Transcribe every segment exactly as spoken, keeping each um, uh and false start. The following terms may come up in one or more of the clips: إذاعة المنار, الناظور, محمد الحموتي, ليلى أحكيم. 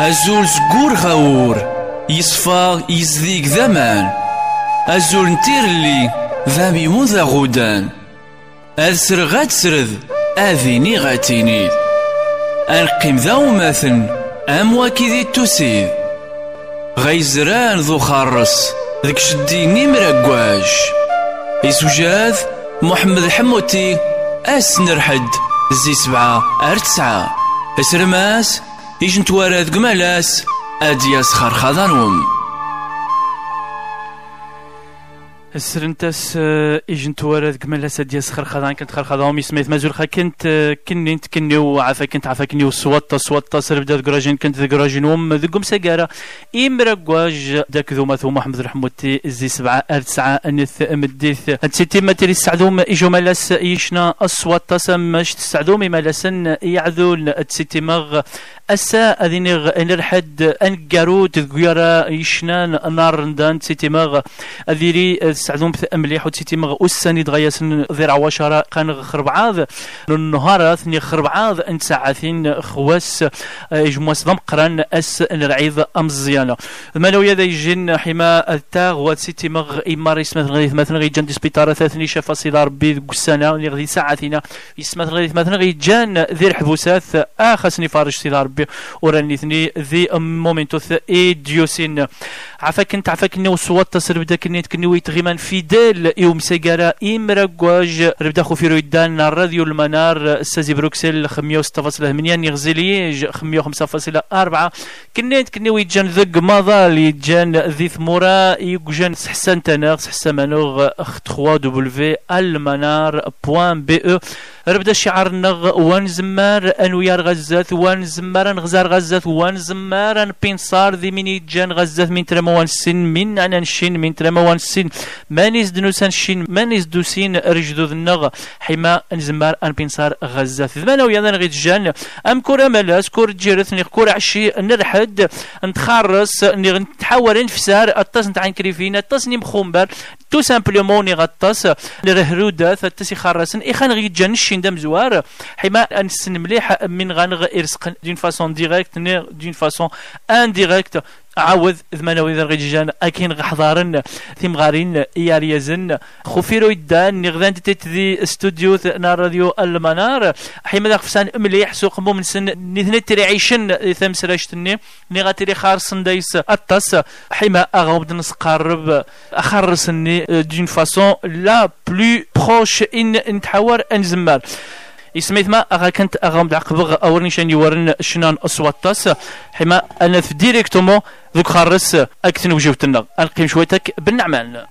أزول زقور غاور يصفى يزديق ذمان أزول نتيرلي ذامي مذا غدان أذسر غاد سرد أذيني غاتيني أنقم ذا وماثن أمواكي ذي التسيد غيزران ذو خارس ذك شديني امراكواج إسوجاذ محمد الحموتي أسنر حد زي سبعة أر تسعة أسرماس إيش نتوارد قمالاس أدياس خرخضانهم أسرنتاس إيش نتوارد قمالاس أدياس خرخضان كنت خرخضانهم يسميت مازور خا كنت كنت كنيو عفا كنت عفا كنيو صوت صوت صرف دا دكراجين كنت دكراجين وم ذقم سجارة امراكواج داك ذو ماثو محمد الحموتي زي سبعة أر تسعة أنث أمديث هاد ستي ماتري السعدوم إيجو مالاس إيشنا الصوت تسمش تسعدومي مالاسن يعذول هاد ستي مغ أسا أذينغ نرحد أنقارو تذكيارا يشنان نار ندان تسيتماغ أذيري السعدون بثأمليح وتسيتماغ أساني دغياسن ذرع وشارة قانغ خربعاذ للنهارة ثني خربعاذ أن ساعتين خواس إجمواس ضمقران أس نرعيض أمزيانا مالو يذا يجن حما التاغ وتسيتماغ إمار يسمث غيث مثل غي جان ديسبيطارة ثاني شافا صدار بيذ قسانا غي ساعتين يسمث غيث مثل غي جان ذير حبوسات آخسني فارج صدار وراني ثني ذي مومنتوث اي ديوسين عفاك انت عفاك نو صوت تصرف داك النيت كنويت غيمان فيدال يوم سيكارا امراكواج ربدا خو في رويدان راديو المنار سازي بروكسل خمسة وستة فاصلة ثمانية نغزليج خمسة وخمسة فاصلة أربعة كنيت كنويت جان ذق مظالي جان ذي ثمورا يوجان حسن تناغس حسن منوغ تخوا دبلفي المنار بوان بي او ربدا الشعار نغ وان زمار انويار غزات وان زمار غزار غزات وان زمارا بينصار ذي مني جان غزات من ترموان سن من انا نشين من ترموان سن مانيز دنوسان شين مانيز دوسين رجدو ذنغ حما نزمار ان بينصار غزات ذمانا ويانا غيت جان ام كورا ملاس كور جيرثني كور عشي نرحد نتخرس نتحاور نفسار الطاس نتاع نكريفين الطاس نمخومبر تو سامبلومون نغطس نرهرودات الطاس يخرسن اخان غيت جان شين دم زوار حما نسن مليح من غنغ ارسق دون façon directe, d'une façon indirecte. عاود ثمانوي ذا غيجان اكين غحضارن ثمغارين ياريزن خفيرو يدان نغذان تتذي استوديو نار راديو المنار حيما داخفسان مليح سوق مو من سن نثني تري عيشن ثم سراشتني ني غاتري خارسن دايس الطاس حيما اغوبد نسقرب اخرسني دون فاسون لا بلو بروش ان نتحاور انزمار يسميت ما أغا كنت أغامض عقبغ أورني شاني ورن شنان أصواتاس حما أنا في ديريكتومو ذوك خارس أكتن وجوتنا ألقيم شويتك بالنعمان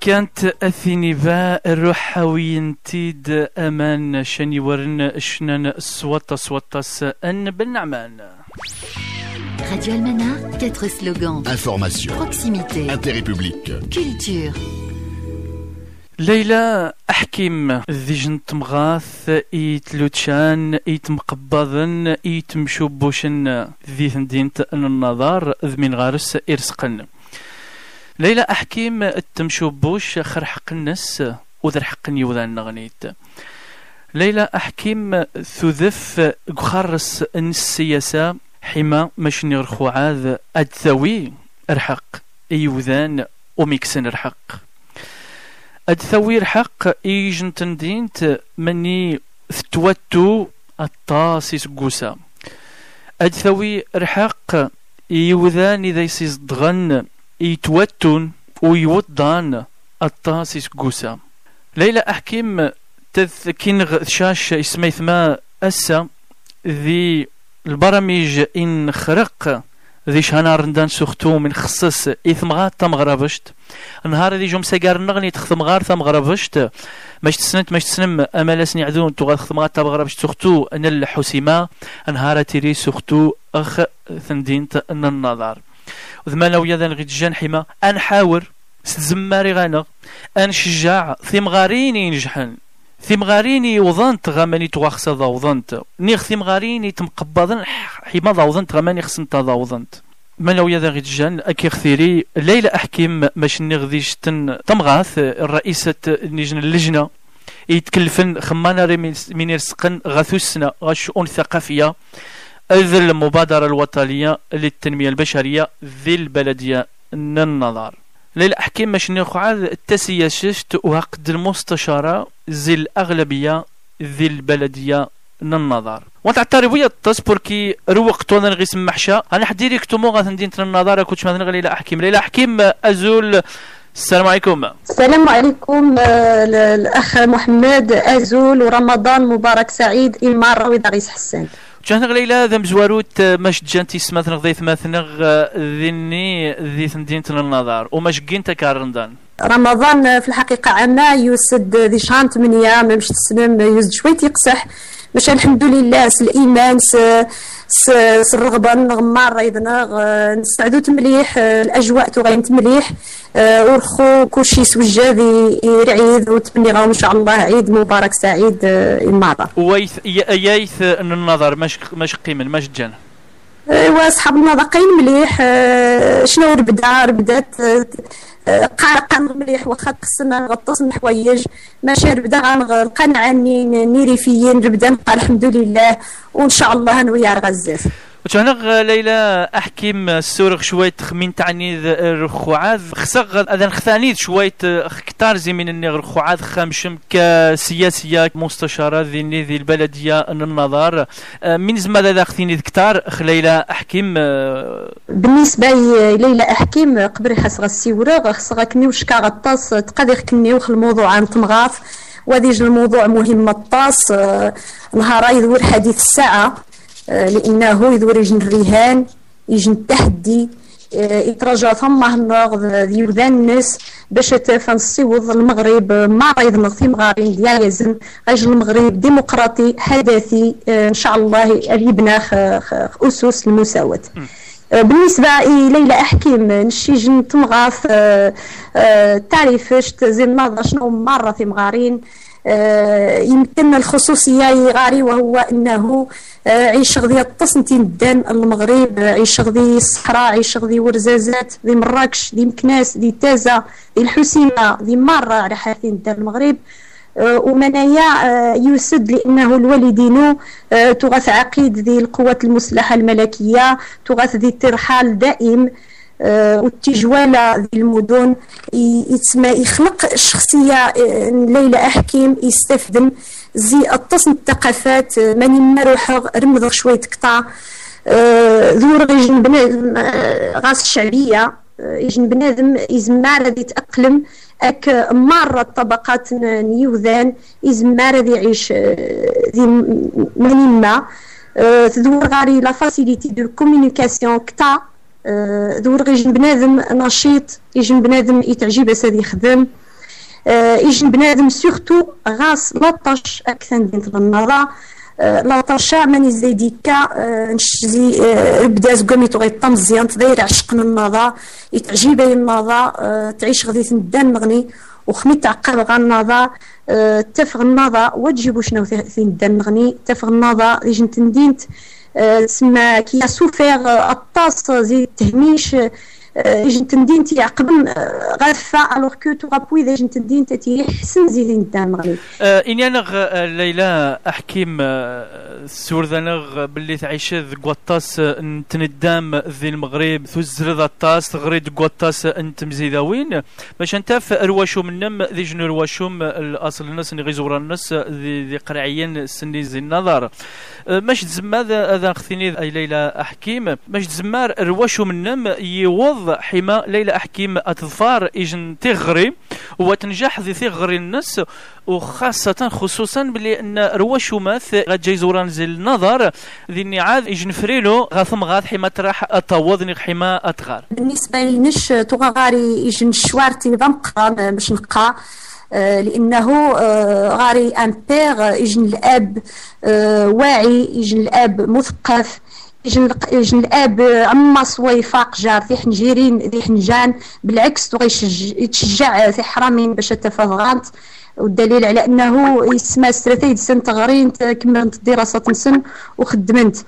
كانت الثنباء الروحوين تيد أمان شني ورن اشنن سوطة سوطة أن بالنعمان. Radio Almanach, quatre slogans. Information. Proximité. Intérêt public. Culture. ليلى أحكيم ذيجن تمغاث يتلوتشان يتمقبضن يتمشوبوشن ذي ثندينة النظار ذمين غارس إرسقن. ليلى أحكيم التمشوبوش خر حق الناس وذر حق نيوذان نغنيت. ليلى أحكيم ثذف خرس السياسة حما ماشني رخو عاد أدثوي رحق يوذان وميكسن رحق. أدثوي رحق إيجن تندينت مني ثتوتو الطاسيس قوسا. أدثوي رحق يوذان إذا يصدغن يتوتون ويوضان الطاسيس قوسا. ليلى أحكيم تذكين شاش اسميث ما أسا ذي البرامج إن خرق ذي شهنار ندان سوختو من خصص إثمغار تم غرابشت نهار ذي جم سيجار نغني تخمغار تم غرابشت مش تسنت مش تسنم أمل أسني عذون تغاد خمغار تم غرابشت سوختو أن الحسيمة نهار تيري سوختو أخ ثندين أن النظر وذمانا ويذن غيت جنحما أنحاور ستزماري غانغ أنشجع ثمغارين ينجحن ثمغاريني وظنت غماني تواخص ذا وظنت نيخ ثمغاريني تمقبضن حما ذا وظنت غماني خصنت ذا وظنت من لو يذا غيت جان أكي خثيري ليلى أحكيم باش نغذيش تن تمغاث الرئيسة نجن اللجنة يتكلفن خمانا من يرسقن غثوسنا غشؤون ثقافية ذي المبادرة الوطنية للتنمية البشرية ذي البلدية النظار. ليلى أحكيم باش نخعاد التسياسشت وعقد المستشارة ذي الأغلبية ذي البلدية النظار وتعترف ويا الطاس بوركي روقت وانا غير سمحشا انا حديريكتومون غندير النظاره كنت مثلا ليلى أحكيم. ليلى أحكيم أزول السلام عليكم. السلام عليكم الأخ محمد أزول ورمضان مبارك سعيد إمارة ودغيس حسان. جهنغ ليلى ذم زواروت ماش جانتي سماثنغ ذي ثماثنغ ذني ذي ثندينة النظار وماش جينتا كارندان. رمضان في الحقيقة عنا يوسد ذي شهر ثمانية ممش تسلم يوسد شوية يقصح مشان الحمد لله س الإيمان س س س الرغبة نغمار ريدنا نستعدوت مليح الأجواء تغينت مليح ورخو كلشي سوجا ذي العيد وتبني غاو إن شاء الله عيد مبارك سعيد الماضى. ويث يايث أن النظر مش مش قيمة مش جن. ايوا صحاب النظر قايم مليح شنو ربدا ربدات قرقان مليح واخا خصنا نغطس من حوايج ماشي ربدا غنقنع نيريفيين ربدا نبقى الحمد لله وان شاء الله نويا غزاف. وتهنغ ليلى أحكيم السورغ شويه تخمين تعني الرخوعات خصغ اذن خثانيد شويه كتار زي من النغ الرخوعات خمشم كسياسيه مستشاره ذي ذي البلديه النظار من زمان هذا خثيني كتار ليلى أحكيم. بالنسبه ليلى أحكيم قبل خصغ السورغ خصغ كني وشكا غطاس تقدر كني وخ الموضوع عن تمغاف وذيج الموضوع مهم الطاس نهار يدور حديث الساعه لأنه يدور يجن الرهان يجن التحدي يترجع ثم النغض يوذان الناس باش تفنصيوض المغرب ما رايد نغطي مغارين ديال يزن أجل المغرب ديمقراطي حداثي إن شاء الله يبنى أسس المساواة. بالنسبة ليلى أحكيم نشي جن تمغاث تعرفش زي النظر شنو مرة في مغارين يمكن الخصوصية يغاري وهو أنه عيش غذي التصنتين الدان المغرب عيش غذي الصحراء عيش غذي ورزازات ذي مراكش ذي مكناس ذي تازة ذي الحسيمة ذي مرة على حاثين الدان المغرب ومنايا يسد لأنه الوالدين تغاث عقيد ذي القوات المسلحة الملكية تغاث ذي الترحال دائم والتجوالة ذي المدن يتسمى يخلق شخصية ليلى أحكيم يستخدم زي التصن الثقافات ماني مروحة رمض شوية قطع ذو رجل بنادم غاز الشعبية يجن بنادم يزمار ذي تأقلم أك مرة طبقات نيوذان يزمار ذي عيش ذي ماني ما ذو غاري لا فاسيليتي دو كومينيكاسيون قطع دور يجن بنادم نشيط، يجن بنادم يتعجب أساد يخدم، يجن بنادم سورتو غاس لاطاش أكثر من النظرة لاطاشا ماني زي ديكا نشزي بداز قوميتو غيطم مزيان تضير عشق النظرة يتعجب النظرة تعيش غادي تندان مغني وخمي تعقل غا النظرة تفغ النظرة وتجيبو شنو تندان مغني تفغ النظرة يجن تندينت تسمى كي سوفير الطاس زي التهميش يجن تندين تيعقبن غرفه الوغ كو تغابوي اذا يجن تندين تيحسن زي ندان مغرب. اني انا ليلى أحكيم سوردانغ باللي تعيش ذكوا الطاس تندام ذي المغرب تزرد الطاس تغري ذكوا الطاس انت مزيداوين باش انت في رواشوم نم ذي جنو رواشوم الاصل الناس اللي غيزور الناس ذي, ذي قرعيين سني زي النظر ماش تزما هذا خثيني ليلى أحكيم ماش تزما رواشوم نم يوض حما ليلى أحكيم أتظفار إجن تغري وتنجح ذي تغري الناس وخاصة خصوصا بلي أن رواش وماث غاد جاي زوران زي النظر ذي النعاذ إجن فريلو غاثم غاث حما تراح أتوض نغ حما أتغار بالنسبة لنش تغاري إجن شوارتي ضمقا مش نقا لأنه غاري أمبير إجن الأب واعي إجن الأب مثقف يجن الاب عما صوي فاق جار في حنجيرين ذي حنجان بالعكس تغي يتشجع في حرامين باش تفاضغانت والدليل على انه يسمى ستراتيد سن تغرين كملت الدراسه نسن وخدمت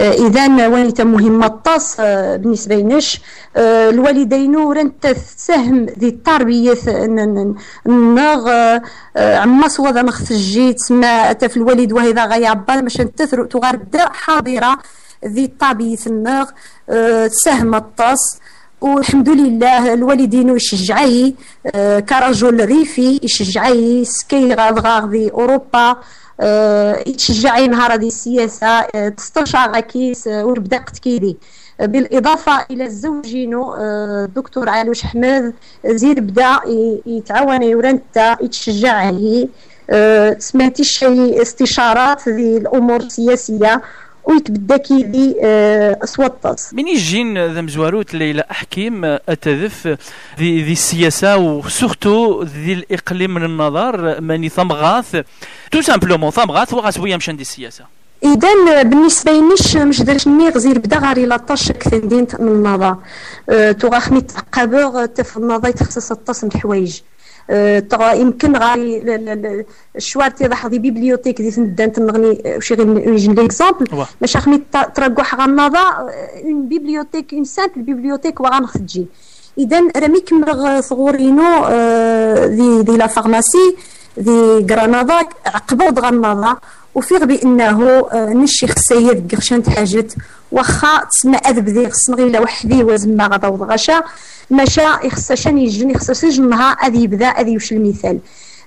اذا وانت مهمه الطاس بالنسبه لناش الوالدين ورنت تساهم ذي التربيه النغ عما صوض انا خسجي تسمى تف الوالد وهذا غيعبر باش تثر تغرد حاضره ذي الطبي النغ تساهم الطاس والحمد لله الوالدين يشجعيه كرجل ريفي يشجعيه سكي غادغاغ ذي اوروبا يتشجعي نهار هذه السياسه تستشعر غاكيس وربدا قد كيدي بالاضافه الى زوجينو الدكتور علوش حماد زيد بدا يتعاون يورانتا يتشجع عليه سمعتي شي استشارات ذي الامور السياسيه ويتبدا كيدي سواطاس. من يجين ذا مزواروت ليلى أحكيم أتذف ذي, ذي السياسة وسورتو ذي الإقليم من النظر ماني ثمغاث تو سامبلومون ثمغاث وغاسوية مشان دي السياسة. إذا بالنسبة ليش مش درش نيغ زير بدا غاري لاطاش كثير دين من النظر تغا خمي تعقابوغ تف النظر يتخصص الطاس من الحوايج. ترى يمكن غاي الشوارتي ضحضي بيبليوتيك دي تندان تنغني وشي غير يجي ليكزامبل باش خمي ترقح غنضا اون بيبليوتيك اون سامبل بيبليوتيك وغنخدجي اذا رامي كمرغ صغورينو دي دي لا فارماسي دي غرانادا عقبوا غنضا وفيغ بانه نشي خسيد قرشان حاجات واخا تسمى اذب ذي خصني غير وحدي وزما غدا وضغشا ماشا يخصها شان يجن يخصها سجنها هذه يبدا هذه واش المثال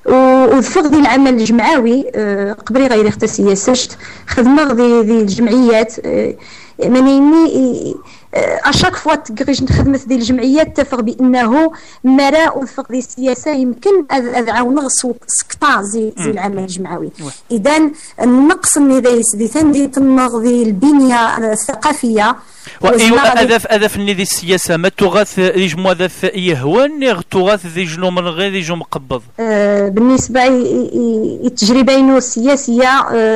وفق ذي العمل الجمعوي قبري غير يخت سياسات خدمه ذي ذي الجمعيات مانيني اشاك فوا تقريج نخدمت ذي الجمعيات تفق بانه مرا وفق ذي السياسه يمكن عاون غسو سكطا زي زي العمل الجمعوي اذا النقص اللي ذي تنديت النغ ذي البنيه الثقافيه وايوا اذف اذف ذي السياسه ما تغاث يجمو اذف يهوان يغتغاث ذي جنو من غير يجو مقبض بالنسبه للتجربه السياسيه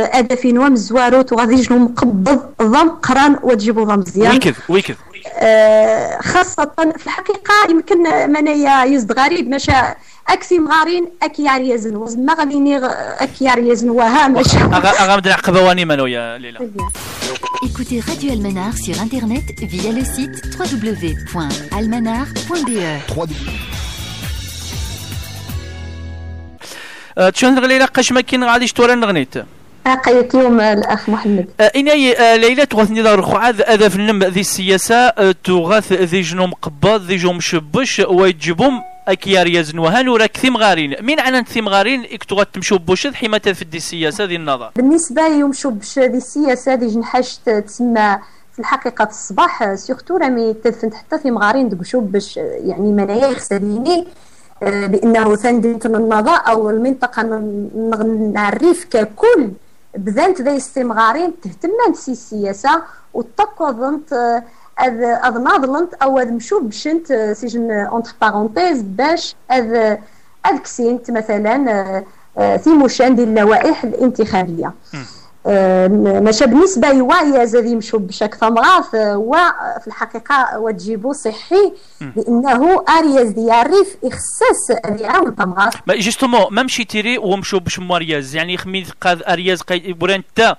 اذفين ومزواروت وغادي يجنو مقبض ضم قران وتجيبو ضم مزيان آه خاصة في الحقيقة يمكن منايا يزد غريب ماشا أكثي مغارين أكيار يزن وزما غادي نيغ أكيار يزن وها ماشا أغامد العقبواني منويا ليلى. Écoutez Radio Almanar sur internet via le site w w w point almanar point d e. تشنغ ليلى قاش ما كاين غادي شتورا نغنيت. أقيت يوم الأخ محمد. إناي ليلى تغاثني دار الخعاذ هذا في النم ذي السياسة تغاث ذي جنو مقباض ذي جو مشبش ويتجيبهم أكيار يزنوها نورا كثيم غارين، مين عنا كثيم غارين إكتوغات تمشو بوشد حما تفدي السياسة ذي النظر. بالنسبة ليوم شبش ذي السياسة ذي جنحاش تسمى في الحقيقة الصباح سيغتو رامي تدفن حتى في مغارين ذي شبش يعني منايا يخسريني. بانه ثنديت النظا او المنطقه نتاع الريف ككل بذات ذي استمغارين تهتمنا نسي السياسه وتقضنت اذ ناضلنت او اذ مشوب بشنت سجن اونتر بارونتيز باش اذ اذ كسينت مثلا ثيموشان ديال اللوائح الانتخابيه. ماشا بالنسبه يوا زادي مشوب بشاك ثمغاث وفي الحقيقه وتجيبو صحي لانه ارياز ديال الريف يخصص يعاون ثمغاث ما جوستومون ما مشيتيري ومشوب بشمارياز يعني خميس قاد ارياز بران تا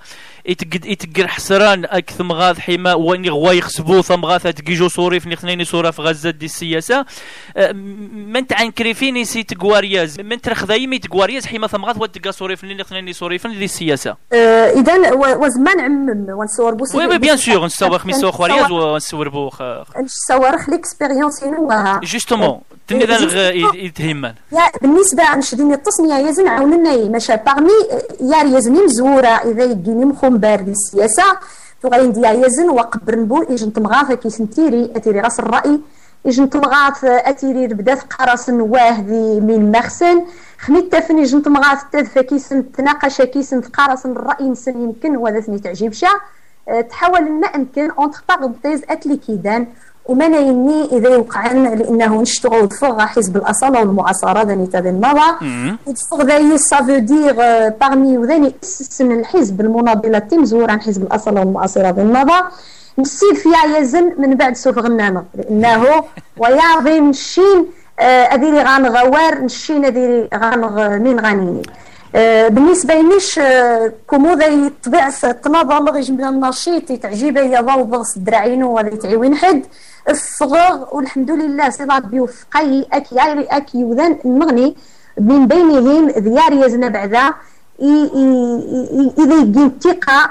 يتقد يتقر حسران اك ثمغاث حما واني غوا يخسبو ثمغاث تكيجو صوري في اثنين صوره في غزه دي السياسه من تعنكريفيني سي تكوارياز من ترخذايمي تكوارياز حما ثمغاث وتقا صوري في اثنين صوري في السياسه. إذا وزمان عمم ونصور بوسي وي وي بيان سور نصور خميسة خواريز ونصور بو نصور ليكسبيريونس نوها جوستومون تنذا يتهمن بالنسبه نشديني التصنيع يزن عاونني ماشا باغمي يا ريزني مزوره اذا يديني مخون بارد السياسه تغالين ديال يزن وقبر نبو اجن تمغاث كي سنتيري اتيري راس الراي اجن تمغاث اتيري بدات قراص نواه من مخسن خميت تفني جن تمغاث تدفى كيسن تناقش كيسن تقارص الراي نسن يمكن وهذا ثني تعجبش تحاول ما يمكن اونتر بارونتيز اتليكيدان وما نايني اذا يوقعن لانه نشتغل فوق حزب الاصاله والمعاصره ذاني تاع النظر وتفوق ذاي سافو دير باغمي وذاني اسسن الحزب المناضله تمزور عن حزب الاصاله والمعاصره ذي النظر نسيل فيها يزن من بعد سوف غنانه لانه ويارضي نشين أديري غان غوار نشين أديري غان مين غانيني بالنسبة ليش كومودا يطبع تنظر غير من النشيط يتعجب يضاو بغص دراعينه ولا يتعوين حد الصغر والحمد لله سي ربي وفقي أكي عيري أكي وذن المغني من بينهم ذياري يزنا بعدا إذا يجي ثقة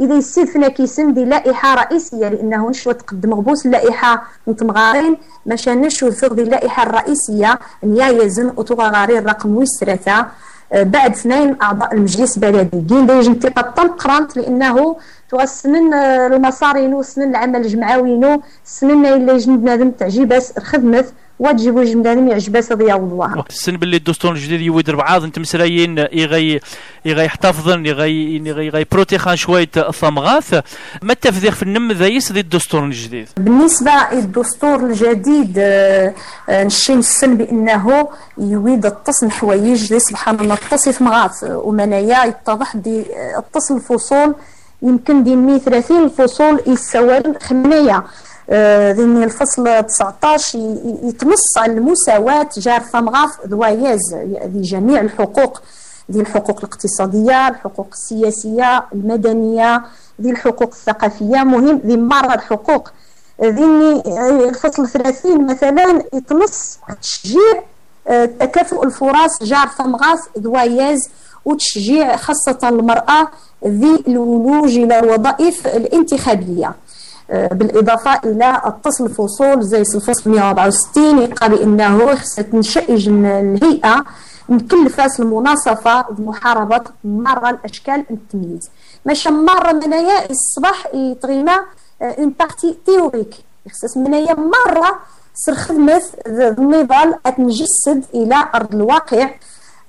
إذا يستثنى كيسن دي لائحة رئيسية لأنه نشوى تقدم غبوس اللائحة نتمغارين ماشا نشوى فوق دي اللائحة الرئيسية نيا يزن وتغاري الرقم ويسرتا بعد اثنين أعضاء المجلس البلدي كين دا يجي ثقة طنقرانت لأنه تغسنن المصارينو سنن العمل الجمعوينو سنن إلا يجي بنادم تعجيباس الخدمت وتجيبوا جمداني ما يعجبهاش ضياء الله. السن باللي الدستور الجديد يودر بعض انت مسرايين يغي يغي يحتفظن يغي يغي بروتيخان شويه الثمغاث ما التفذيخ في النم ذايس ذي الدستور الجديد. بالنسبه للدستور الجديد نشين السن بانه يويد التصن حوايج ذي سبحان الله التصي ثمغاث ومنايا يتضح دي التصن الفصول يمكن دي مية وثلاثين فصول يساوي خمنيه ذني الفصل تسعطاش يتنص على المساواة جار ثمغاث ذواياز ذي جميع الحقوق ذي الحقوق الاقتصادية الحقوق السياسية المدنية ذي الحقوق الثقافية مهم ذي مرة الحقوق ذني الفصل ثلاثين مثلا يتنص تشجيع تكافؤ الفرص جار ثمغاث ذواياز وتشجيع خاصة المرأة ذي الولوج إلى الوظائف الانتخابية بالاضافه الى التصل الفصول زي الفصل مية وأربعة وستين يقال بانه خصها تنشئ الهيئه مكلفه المناصفه بمحاربه مره الاشكال التمييز ماشي مره منايا الصباح يطغينا اون بارتي تيوريك خصها منايا مره سر خدمه النضال تنجسد الى ارض الواقع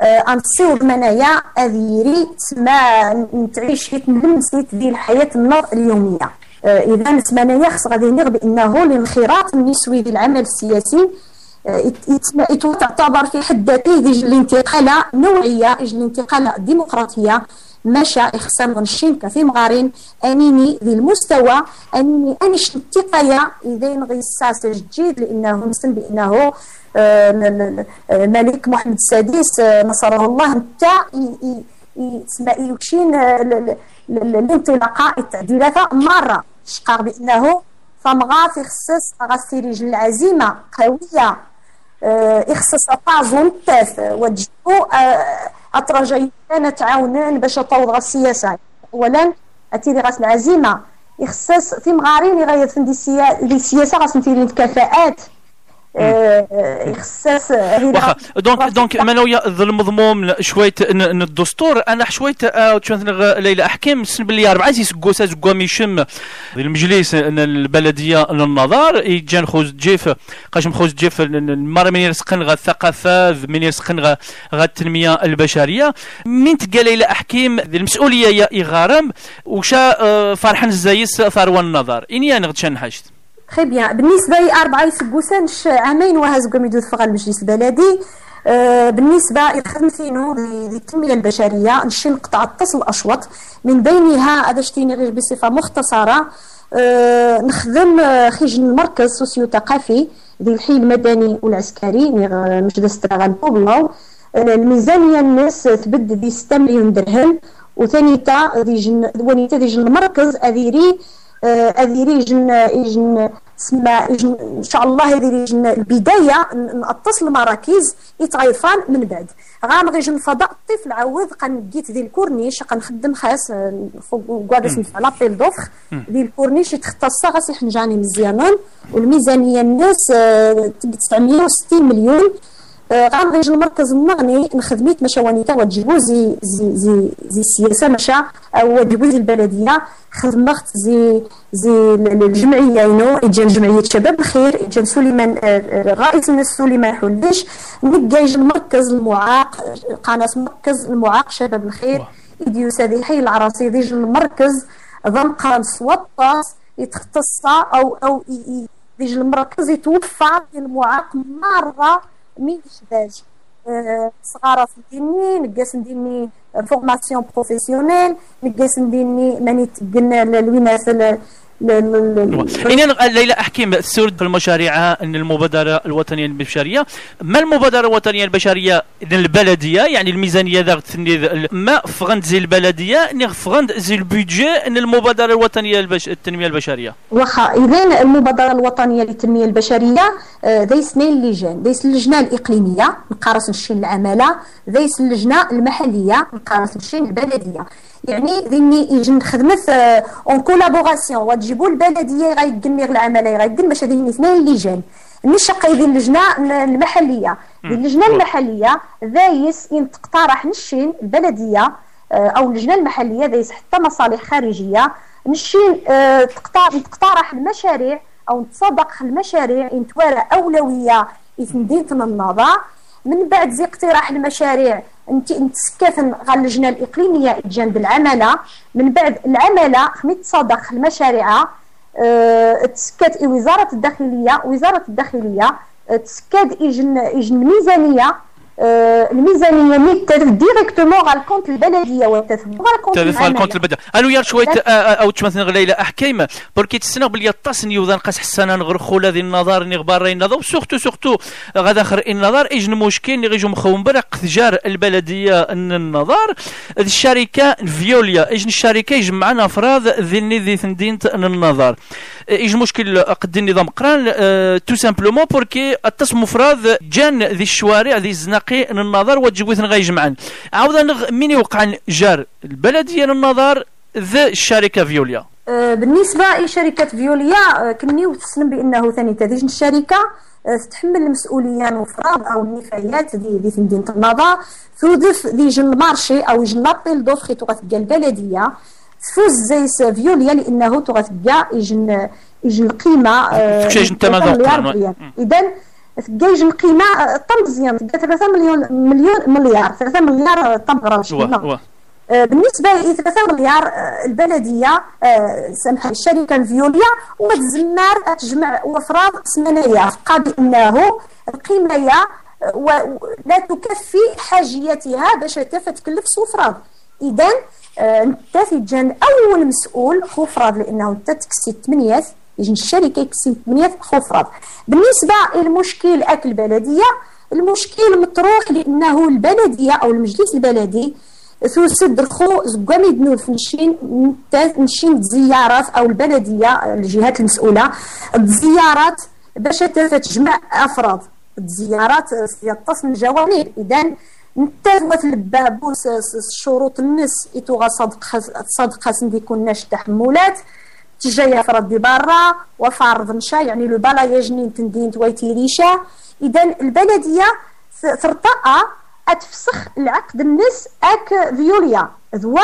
انصور منايا اذيري تما نتعيش حيت نلمسيت ديال الحياه النار اليوميه. إذا نتمنى خص غادي نغ بأنه الانخراط النسوي للعمل السياسي تعتبر في حد ذاته الانتقالة نوعية الانتقالة ديمقراطية ماشا إخسان غنشين كثير مغارين أنيني ذي المستوى أنيني أنيش انتقاية إذا نغيساس جديد لأنه نسن بأنه الملك محمد السادس نصره الله نتا تسمى يوشين الانطلاقه التعديلات مره شقار بانه فمغاث يخصص غاسي رجل العزيمه قويه يخصص طازون التاف وتجبو اطرجين تعاونان باش طوض السياسه اولا اتيري غاس العزيمه يخصص في مغارين غير في السياسه غاس نتيري الكفاءات خصاص هنا دونك دونك مالويا المضموم شويه الدستور انا شويه ليلى أحكيم باللي أربعة سكوسا زكوا ميشم المجلس البلديه للنظار يجان خوز جيف قاشم خوز جيف المره من يسقن غا الثقافه من يسقن غا التنميه البشريه من تلقى ليلى أحكيم المسؤوليه يا يغارم وشا فرحان الزايس ثروه النظار اني انا غتشان حاجت خي بيان بالنسبه لي أربعة سكوسانش عامين وهاز كوميدو في المجلس البلدي أه بالنسبه لخدمتينو للتنميه البشريه نشي نقطع التصل اشوط من بينها هذا شتيني غير بصفه مختصره أه نخدم خارج المركز السوسيو ثقافي ذي الحي المدني والعسكري مجلس تراغان بوبلو الميزانيه الناس تبدل دي ستة مليون درهم وثاني تا دي جن ونيتا دي جن المركز اذيري اذيري يجن يجن سما يجن ان شاء الله هذه يجن البدايه نقتص المراكز يتعيفان من بعد غامغي يجن فضاء الطفل عوض قنقيت ديال الكورنيش قنخدم خاص كوادس نفعل لابيل دوفر ديال الكورنيش تختص غاسي حنجاني مزيانون والميزانيه الناس تسعمية وستين مليون غامغي يجن المركز النغني نخدميت مشاوانيتا وتجوزي زي زي زي السياسه مشا او تجوزي البلديه خدمت زي زي الجمعيه ينو اجا جمعيه شباب الخير اجا سليمان الرئيس من سليمان حليش نجاج المركز المعاق قناه مركز المعاق شباب الخير يديوس هذه حي العراصي ديج المركز ضمقان سوطاس يتختص او او اي ديج المركز يتوفى المعاق مره من الحداج صغار نديرني نقاس نديرني فورماسيون بروفيسيونيل نقاس نديرني ماني تقلنا الوناسه إذا ليلى أحكيم السرد المشاريع أن المبادرة الوطنية البشرية ما المبادرة الوطنية البشرية للبلدية يعني الميزانية ذات ما فغند زي البلدية فغند زي البيدجي أن المبادرة الوطنية للتنمية البشرية واخا إذا المبادرة الوطنية للتنمية البشرية دايس ناين لجان دايس اللجنة الإقليمية نقارس نشين العمالة دايس اللجنة المحلية نقارس نشين البلدية يعني ذني يجي نخدمت اون كولابوراسيون وتجيبوا البلديه غيدمر العمليه غيدير باش هذين اثنين لجان مش قايدين اللجنه المحليه اللجنه المحليه ذايس ينتقترح نشين البلديه او اللجنه المحليه ذايس حتى مصالح خارجيه نشين تقترح المشاريع او تصدق المشاريع يتوارى اولويه يتنديتنا النظر من بعد زي اقتراح المشاريع نتسكاثن غا اللجنه الاقليميه جنب العمله من بعد العمله خميت تصادق المشاريع أه تسكات وزاره الداخليه وزاره الداخليه تسكاد يجن يجن الميزانيه أه الميزانيه ميتر ديريكتومون غا الكونت البلديه وتثبغ الكونت البلديه الكونت البلديه الو يا شويه او تمثل ليلى أحكيم بركي تسنى بلي الطاس نيوضا نقاس حسانه نغرخو لا ديال النظر نغبار راي النظر وسورتو سورتو غادا خر النظر اجن مشكل اللي غيجو مخونبر قتجار البلديه ان النظر الشركه فيوليا اجن الشركه يجمعنا افراد ذني ذي تندين النظر اجن مشكل قد النظام قران تو سامبلومون بركي الطاس مفراد جان ذي الشوارع ذي الزناق النظر وتجويثن غيجمعن عاودا من يوقع جار البلديه للنظر ذا الشركه فيوليا بالنسبه لشركه فيوليا كني وتسلم بانه ثاني تديج الشركه تتحمل المسؤوليه وفراد او النفايات ديال مدينه النظر تودف ديج المارشي او جن لابيل دوفخي تغتلقى البلديه تفوز زي فيوليا لانه تغتلقى يجن يجن القيمه اذا تجيج القيمه طم مزيان تلقى ثلاثة مليون مليون مليار ثلاثة مليار طم غراش بالنسبه ل ثلاثة مليار البلديه سامح الشركه الفيوليا وتزمار تجمع وفراد سمنيه قد انه القيمه لا تكفي حاجيتها باش تكلف سفراد اذا انت تجن اول مسؤول خفراد لانه انت تكسي ثمانية يجن الشركه يكسي ثمانية خفرات بالنسبه للمشكل اكل البلديه المشكل مطروح لانه البلديه او المجلس البلدي سد رخو زكامي دنور فنشين نشين زيارات او البلديه الجهات المسؤوله الزيارات باش تجمع افراد الزيارات يتصل الجوانب اذا نتاوت البابوس الشروط الناس يتوغا صدق صدق خاص ما يكونناش تحملات تجايا فرد ببرا وفارض مشا يعني لو بالاياج نين تندين تويتي ريشه. اذا البلديه ترتقى تفسخ العقد النس اك فيوليا ذو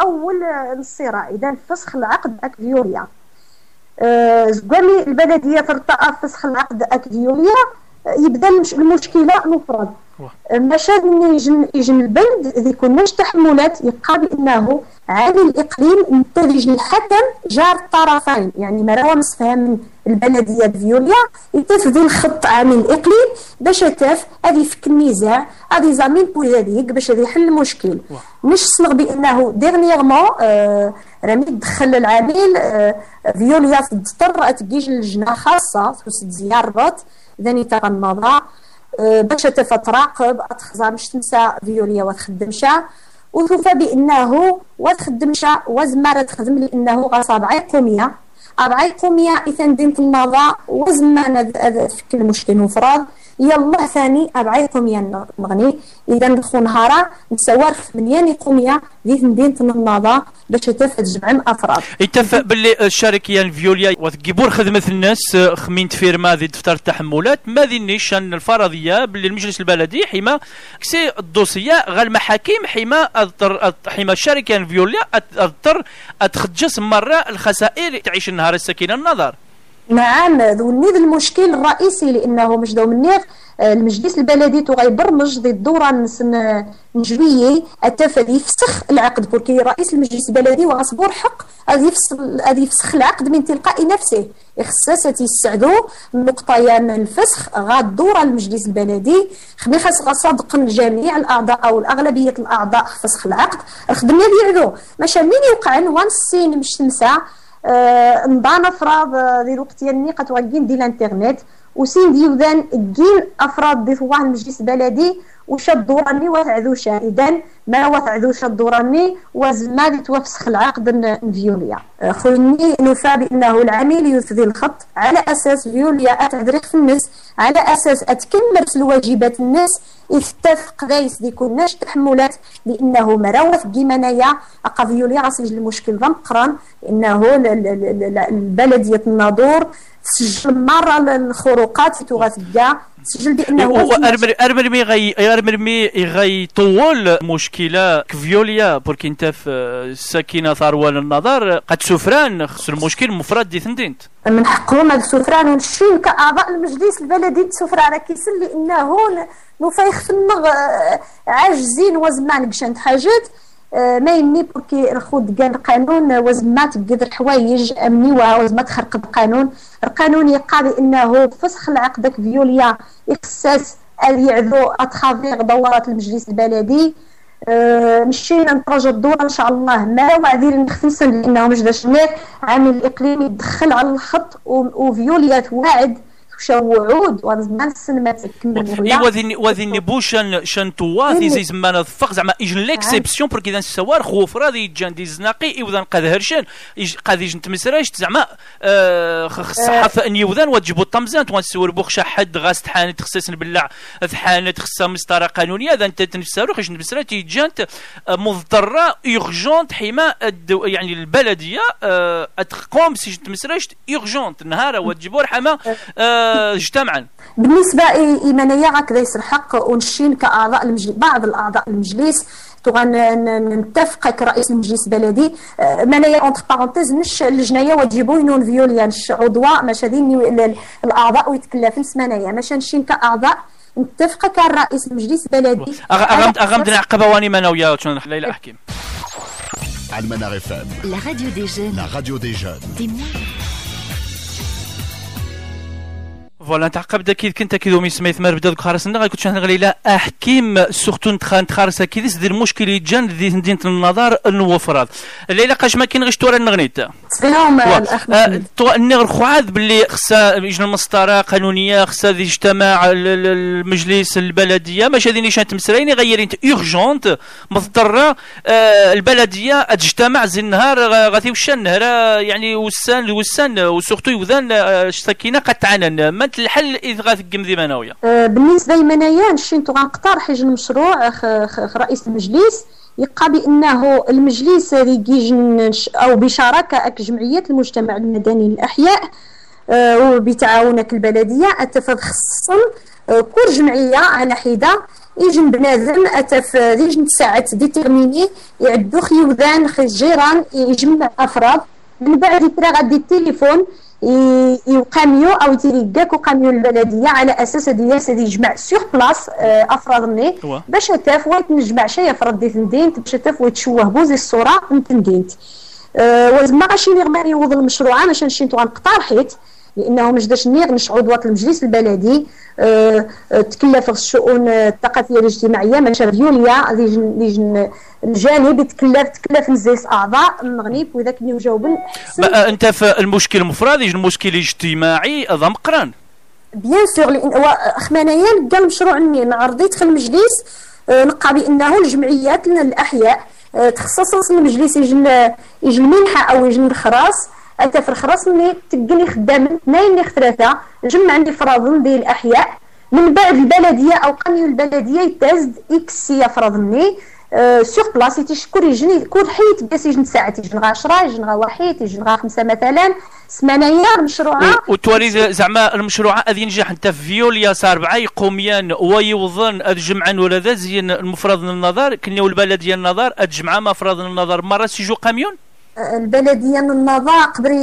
اول الصيره. اذا فسخ العقد اك فيوليا زقامي البلديه ترتقى فسخ العقد اك فيوليا يبدا المشكله نفرض مشاد من يجن يجن البلد ذيك مش تحملات يبقى بانه عالي الاقليم نتاج الحكم جار الطرفين يعني مراوم مسفهم البلديه فيوليا يتفذي الخط عامل الاقليم باش تاف هذه فك النزاع هذه زامين بوذليك باش هذا يحل المشكل. مش صنغ بانه ديرنييرمون آه رامي دخل العامل آه فيوليا اضطر تجيج لجنه خاصه في زيارات ذاني تاع النظر باش تراقب تخزا مش تنسى فيوليا وتخدمشا وتشوف بانه وتخدمشا وزمره تخدم لانه غصابعي قوميه ابعي قوميه اذا دينت النظا وزمان فك المشكل مفرض يلا ثاني ابعي قوميه نغني اذا ندخل نهارا نسوار ثمانية قوميه ديت دينت النظا باش تجمع الافراد يتفق باللي الشركيه الفيوليا وتجيبور خدمه الناس خمين فيرما ذي دفتر التحملات ما ذينيش الفرضيه باللي المجلس البلدي حما كسي الدوسيه غير المحاكم حما حما الشركيه الفيوليا اضطر تخجس مره الخسائر تعيش النهار السكينة النظر. نعم ذو المشكل الرئيسي لانه مش دو منيغ المجلس البلدي تغيبرمج ضد الدوره نسن نجويه التفادي يفسخ العقد بركي رئيس المجلس البلدي وغصبور حق هذا هذا يفسخ العقد من تلقاء نفسه اخصاصا يستعدوا نقطيان الفسخ غا الدوره المجلس البلدي خمي خاص صدق جميع الاعضاء او الاغلبيه الاعضاء فسخ العقد الخدمه ديالو ماشي مين يوقع وانس سين مش تنسى آه نضان افراد ذي الوقت ياني قتوكين ديال الانترنت وسين ديوذان كين افراد دي فواه المجلس البلدي وش الدوراني وتعذوشا اذا ما وتعذوشا الدوراني وزما توفسخ العقد فيوليا خلني نوفى بانه العميل يفذي الخط على اساس فيوليا اتعذريق في الناس على اساس اتكمل الواجبات الناس يتفق دايس دي كناش تحملات لانه مراوث كيمانايا اقا فيوليا غاسجل المشكل ضمقران لانه البلديه الناظور تسجل مره الخروقات تغثكا تسجل بانه ارمرمي غي ارمرمي غي طول مشكله كفيوليا برك انت في الساكنه ثروه للنظر قد سفران خص المشكل مفرد دي ثندينت من حقهم هاد السفران ونشين كاعضاء المجلس البلدي السفران كيسن لانه نفايخ فنغ عاجزين وزمان كشان حاجات ما يمني بركي الخوض كان القانون وزما تقدر الحوايج امنيوها وزما تخرق القانون القانون يقع بانه فسخ العقد فيوليا اخصاص يعذو اتخافيغ دورات المجلس البلدي أه مشينا نترجى الدوره ان شاء الله ما وعدين نخفيسا لانه مش داش عامل الاقليمي يدخل على الخط وفيوليا تواعد شوعود وزمان السينما تكمل اي وذني وذني بوشان شنتواثي زي زمان الفق زعما اجن ليكسيبسيون برك اذا السوار خوف راضي جان دي زناقي اي وذن قاد هرشان قاد يجن تمسراش زعما الصحافه اني وذن وتجيبوا الطمزان وتسور بوخشا حد غاس تحان تخصص نبلع ثحانه تخصص مسطره قانونيه اذا انت تنفسرو خش نبسرا تيجانت مضطره اورجونت حما يعني البلديه تقوم سي تمسراش اورجونت نهار وتجيبوا حما اجتمعا بالنسبه ايمانيه هكذا يصير حق ونشين كاعضاء المجلس بعض الاعضاء المجلس تغنتفق كرئيس المجلس البلدي مانايا اونتر بارونتيز نش الجنايه وتجيبو ينون فيوليا نش عضواء ماشي هذين الاعضاء ويتكلف نس مانايا ماشي نشين كاعضاء نتفق كرئيس المجلس البلدي اغمد اغمد نعقبها واني ماناويا ليلى أحكيم على المنار اف ام لا راديو دي جون لا راديو دي جون فوالا تعقب داكيد كنت اكيد ومي سميت مار بدا دوك خارسنا غيكون شحال غليله احكيم سورتو نتخان تخارس اكيد دير المشكل جان دي مدينه النظر نوفرات ليلى قاش ما كاين غير شتورا نغنيت تسلم الاخبار نغ خواد باللي خصها يجن المسطره قانونيه خصها اجتماع المجلس البلديه ماش هذه نيشان تمسريني غير انت اورجونت مضطره البلديه تجتمع زي النهار غادي وش النهار يعني وسان وسان وسورتو يوذان السكينه قد تعانن الحل اذ غاتقم ذي مناويه بالنسبه لمنايا نشي نتو غنقترح يجي المشروع رئيس المجلس يبقى بأنه المجلس أو بشراكة جمعيات المجتمع المدني الأحياء وبتعاونك البلدية أتفاد خصصاً كل جمعية على حدة يجن بنادم أتف ديجن ساعة ديترميني يعدو خيوذان خجيران يجمع أفراد من بعد يترى غادي التليفون يقاميو أو تيريكاك وقاميو البلدية على أساس دياس دي يجمع سيغ بلاص أفراد مني باش أتاف ويتنجمع شي أفراد دي تندينت باش أتاف ويتشوه بوزي الصورة نتندينت وزما غاشي نيغ ماني يوض المشروع أنا شنشي نتوغ نقطع حيت لانه مجداش نير نشعود وقت المجلس البلدي أه تكلف الشؤون الثقافيه الاجتماعيه ماشي ريوليا اللي الجانب تكلف تكلف نزيس اعضاء المغرب وذاك اللي جاوبن انت في المشكل مفرد المشكل الاجتماعي هذا مقران بيان سور لان خمانايا كاع المشروع ني عرضيت في المجلس أه نلقى بانه الجمعيات الاحياء أه تخصص المجلس يجي يجي المنحه او يجي الخراس أتا في الخراس اللي تلقاني خدام اثنين لي ثلاثة نجمع عندي فراد ديال الأحياء من بعد البلدية أو قانون البلدية يتازد إكسية فراد مني أه سيغ بلاص يتيشكر يجني كل حيت باس يجن ساعة يجن غا عشرة يجن غا واحد يجن غا خمسة مثلا سمانايا المشروعة وتوالي زعما المشروعة هذه ينجح أنت في فيوليا صار أربعة يقوميان ويوظن هاد الجمعان ولا ذا زين المفرد النظر كنيو البلدية النظر هاد الجمعة مفرد النظر مرة سيجو قاميون البلديه من النظا قبري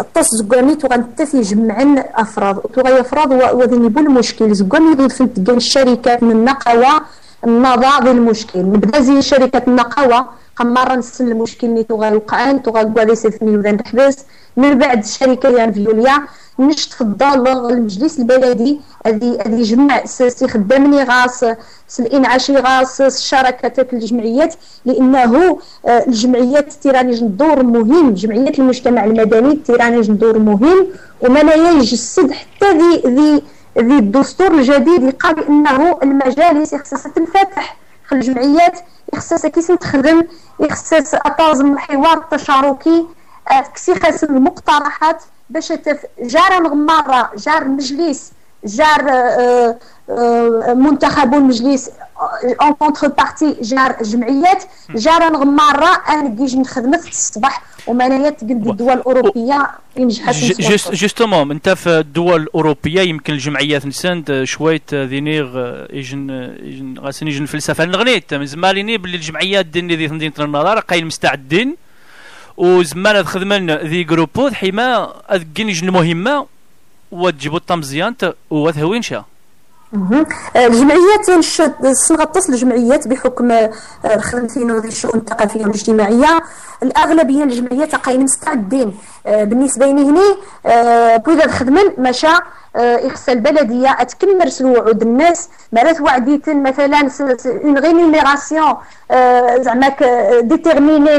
الطس زكاني تغنتف يجمعن افراد وتغي افراد وذنبوا المشكل زكاني غير في تلقى الشركات من النقاوه النظا ذي المشكل نبدا زي شركه النقاوه قمر نسن المشكل اللي تغي وقعان تغي كوالي سفني وذا نحبس من بعد الشركه يعني فيوليا نشط في الدار المجلس البلدي هذه هذه جمع سي خدامني غاص الانعاشي غاص الشراكات الجمعيات لانه الجمعيات تيراني دور مهم جمعيات المجتمع المدني تيراني دور مهم وما يجسد حتى ذي ذي ذي الدستور الجديد يقال بانه المجالس خصها تنفتح الجمعيات خصها كيس تخدم خصها طازم الحوار التشاركي كسي خاص المقترحات باش تف جار مغمارة جار مجلس جار منتخب المجلس اون كونتر بارتي جار جمعيات جار مغمارة انا كيجي نخدم في الصباح ومنايا تقدي الدول الاوروبيه ينجحوا جوست جوستومون انت في الدول الاوروبيه يمكن الجمعيات نسند شويه دينيغ يجن يجن غاسني يجن الفلسفه نغنيت مزماليني باللي الجمعيات ديني دي تنظيم النظر قايل مستعدين وزمان هاد خدمن ذي جروبو حما هاد كينج المهمه وتجيبو الطمزيانت وتهوينشا. اها الجمعيات سنغطس الجمعيات بحكم الخدمتين ذي الشؤون الثقافيه والاجتماعيه الاغلبيه الجمعيات قايمين مستعدين بالنسبه لي هني بوذا خدمن مشى إخصى البلديه تكمل وعود الناس مرات وعديتن مثلا اون رينيميراسيون زعما ديتيرميني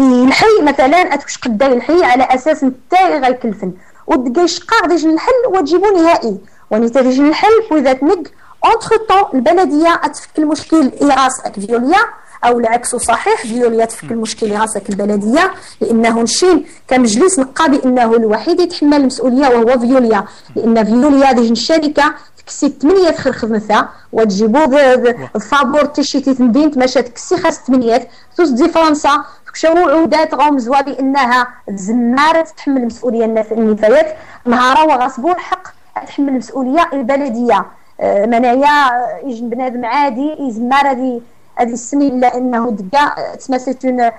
ينحي مثلا واش قدا ينحي على اساس نتا غيكلفن ودقا يشقى ديج الحل وتجيبو نهائي ونتاج الحل واذا تنق اونتر طون البلديه تفك المشكل لراسك فيوليا او العكس صحيح فيوليا تفك المشكل لراسك البلديه لانه نشين كمجلس نلقى بانه الوحيد يتحمل المسؤوليه وهو فيوليا لان فيوليا ديج الشركه تكسي ثمانيه تخرج خدمتها وتجيبو الفابور تيشي تندينت ماشي تكسي خاص ثمانيه توس ديفرنسا شو عودات غمزوا بانها الزماره تحمل المسؤوليه النفايات نهار وغصبوا الحق تحمل المسؤوليه البلديه أه منايا يجي بنادم عادي يزمار هذه هذه السنه الا انه دقا تماستون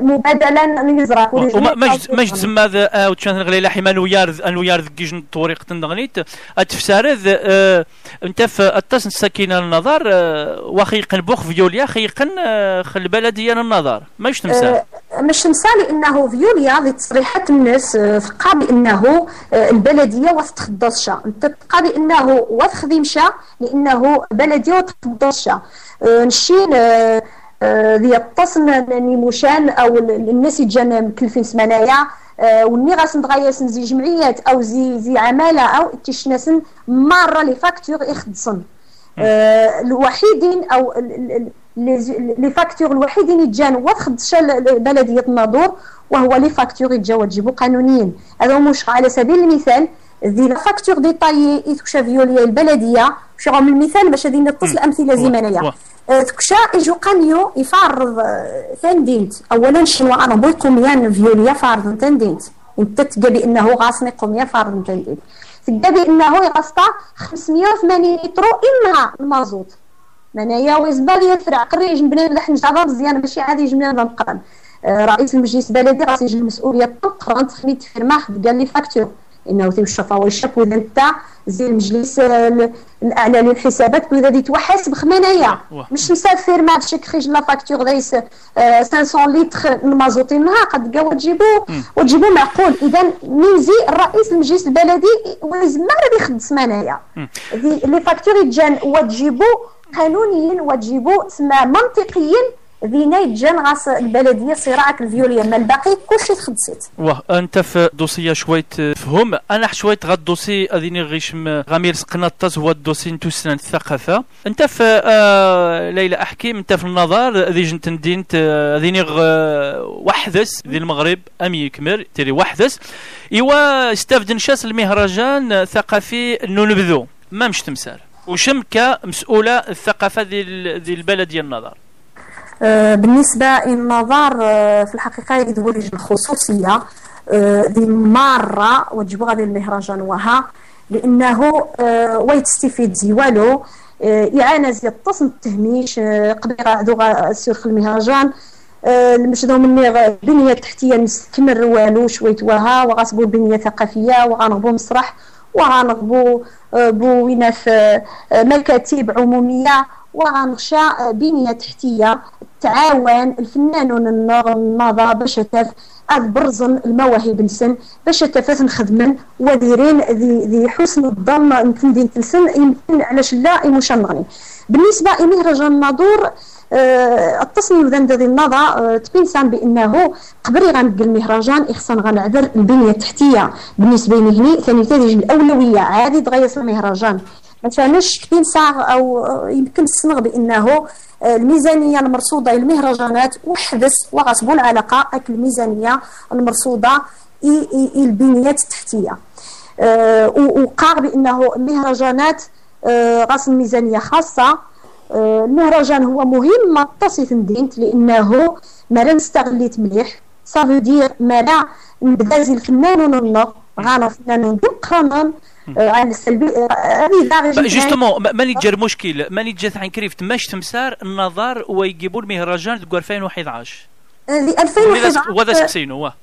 مبادله نزرا وما ماش تسمى وتشان غليله حما نويارد نويارد كيج الطريق تنغنيت اتفسارد انت في الطاس السكينه النظر وخيقن بوخ فيوليا خيقن خل البلديه النظر ماش تمسا مش تمسا لانه فيوليا في تصريحات الناس تلقى بانه البلديه وتخدشا انت تلقى بانه وتخدمشا لانه بلديه وتخدشا نشين ذي الطسن نيموشان او الناس يتجانا مكلفين سمانايا وني غاسن تغياسن زي جمعيات او زي زي عماله او تيشناسن مره لي فاكتور يخدصن الوحيدين او لي فاكتور الوحيدين يتجان وخدشا بلديه الناظور وهو لي فاكتور يتجاو تجيبو قانونيين هذا موش على سبيل المثال ذي لا فاكتور ديطايي يتكشف فيوليا البلديه باش غنعمل مثال باش غادي نتصل امثله زمنيه. تكشا اجو قانيو يفرض تندينت اولا شنو انا بويكوميان فيوليا فارض تندينت انت تلقى بانه غاصني قوميه فارض تندينت تلقى بانه يغسطا خمسمية وثمانين لتر اما المازوت معناها ويزبال يفرع قري جنبنا لحن شعبه مزيان باش عاد يجمنا نقران رئيس المجلس البلدي راه يجي المسؤوليه الطبق راه تخلي تفرماح قال لي فاكتور انه تيشوف هو الشاب ولا نتاع زي المجلس الاعلى للحسابات ولا دي توحاسب خمانيه مش مسافر ما هادشي كخرج لا فاكتور دايس خمسمية لتر المازوطي منها قد كاع وتجيبوه وتجيبوه معقول. اذا نيزي الرئيس المجلس البلدي ويزما راه بيخدس منايا لي فاكتور يتجان وتجيبوه قانونيا وتجيبوه تسمى منطقيا ذينا يتجان غاس البلديه صراعك الفيوليه ما الباقي كلشي تخدسيت. واه انت في دوسيه شويه تفهم انا شويه غا الدوسي اذيني غيشم غامير سقناطاس هو الدوسي نتو سنان الثقافه. انت في آه ليلى أحكيم انت في النظر ذي جنت ندينت اذيني وحدس ذي المغرب امي يكمل تيري وحدس ايوا استافد نشاس المهرجان ثقافي ننبذو ما مش تمسار وشم كمسؤوله الثقافه ذي البلديه النظر. بالنسبه للنظار في الحقيقه يدور لجنه خصوصيه ذي مره وتجبو غادي المهرجان وها لانه ويتستفيد زي والو اعانه زي التصن التهميش قبيره عدوغا سوق المهرجان المشدو مني بنيه تحتيه مستمر والو شويه وها وغاصبو بنيه ثقافيه وغنغبو مسرح وغنغبو بوينه مكاتب عموميه وغنغشى بنيه تحتيه تعاون الفنانون النظر باش تاف برزن المواهب نسن باش تافات نخدمن وديرين ذي ذي حسن الظن يمكن دين تلسن يمكن علاش لا يمشنغني. بالنسبه لمهرجان الناظور أه التصنيف ذندا ذي النظر أه تبينسان بانه قبري غنبقى المهرجان إخصان غنعبر البنيه التحتيه بالنسبه لي هني ثاني تجي الاولويه عادي تغيص المهرجان مثلا شكلين ساعة او يمكن الصنغ بانه الميزانيه المرصوده للمهرجانات وحدث وغصب العلاقه اك الميزانيه المرصوده البنيات التحتيه وقال بانه المهرجانات غصب ميزانيه خاصه. المهرجان هو مهم ما تصف ندينت لانه ما لا استغليت مليح صافي دير ما لا نبدا زي الفنان وننض غانا فنان ونقرا على السلبي هذه داغي جوستومون ماني تجر مشكل ماني جات عن كريفت ماش تمسار النظر ويجيبوا المهرجان في ألفين وأحد عشر ألفين وأحد عشر وذا سقسينو واه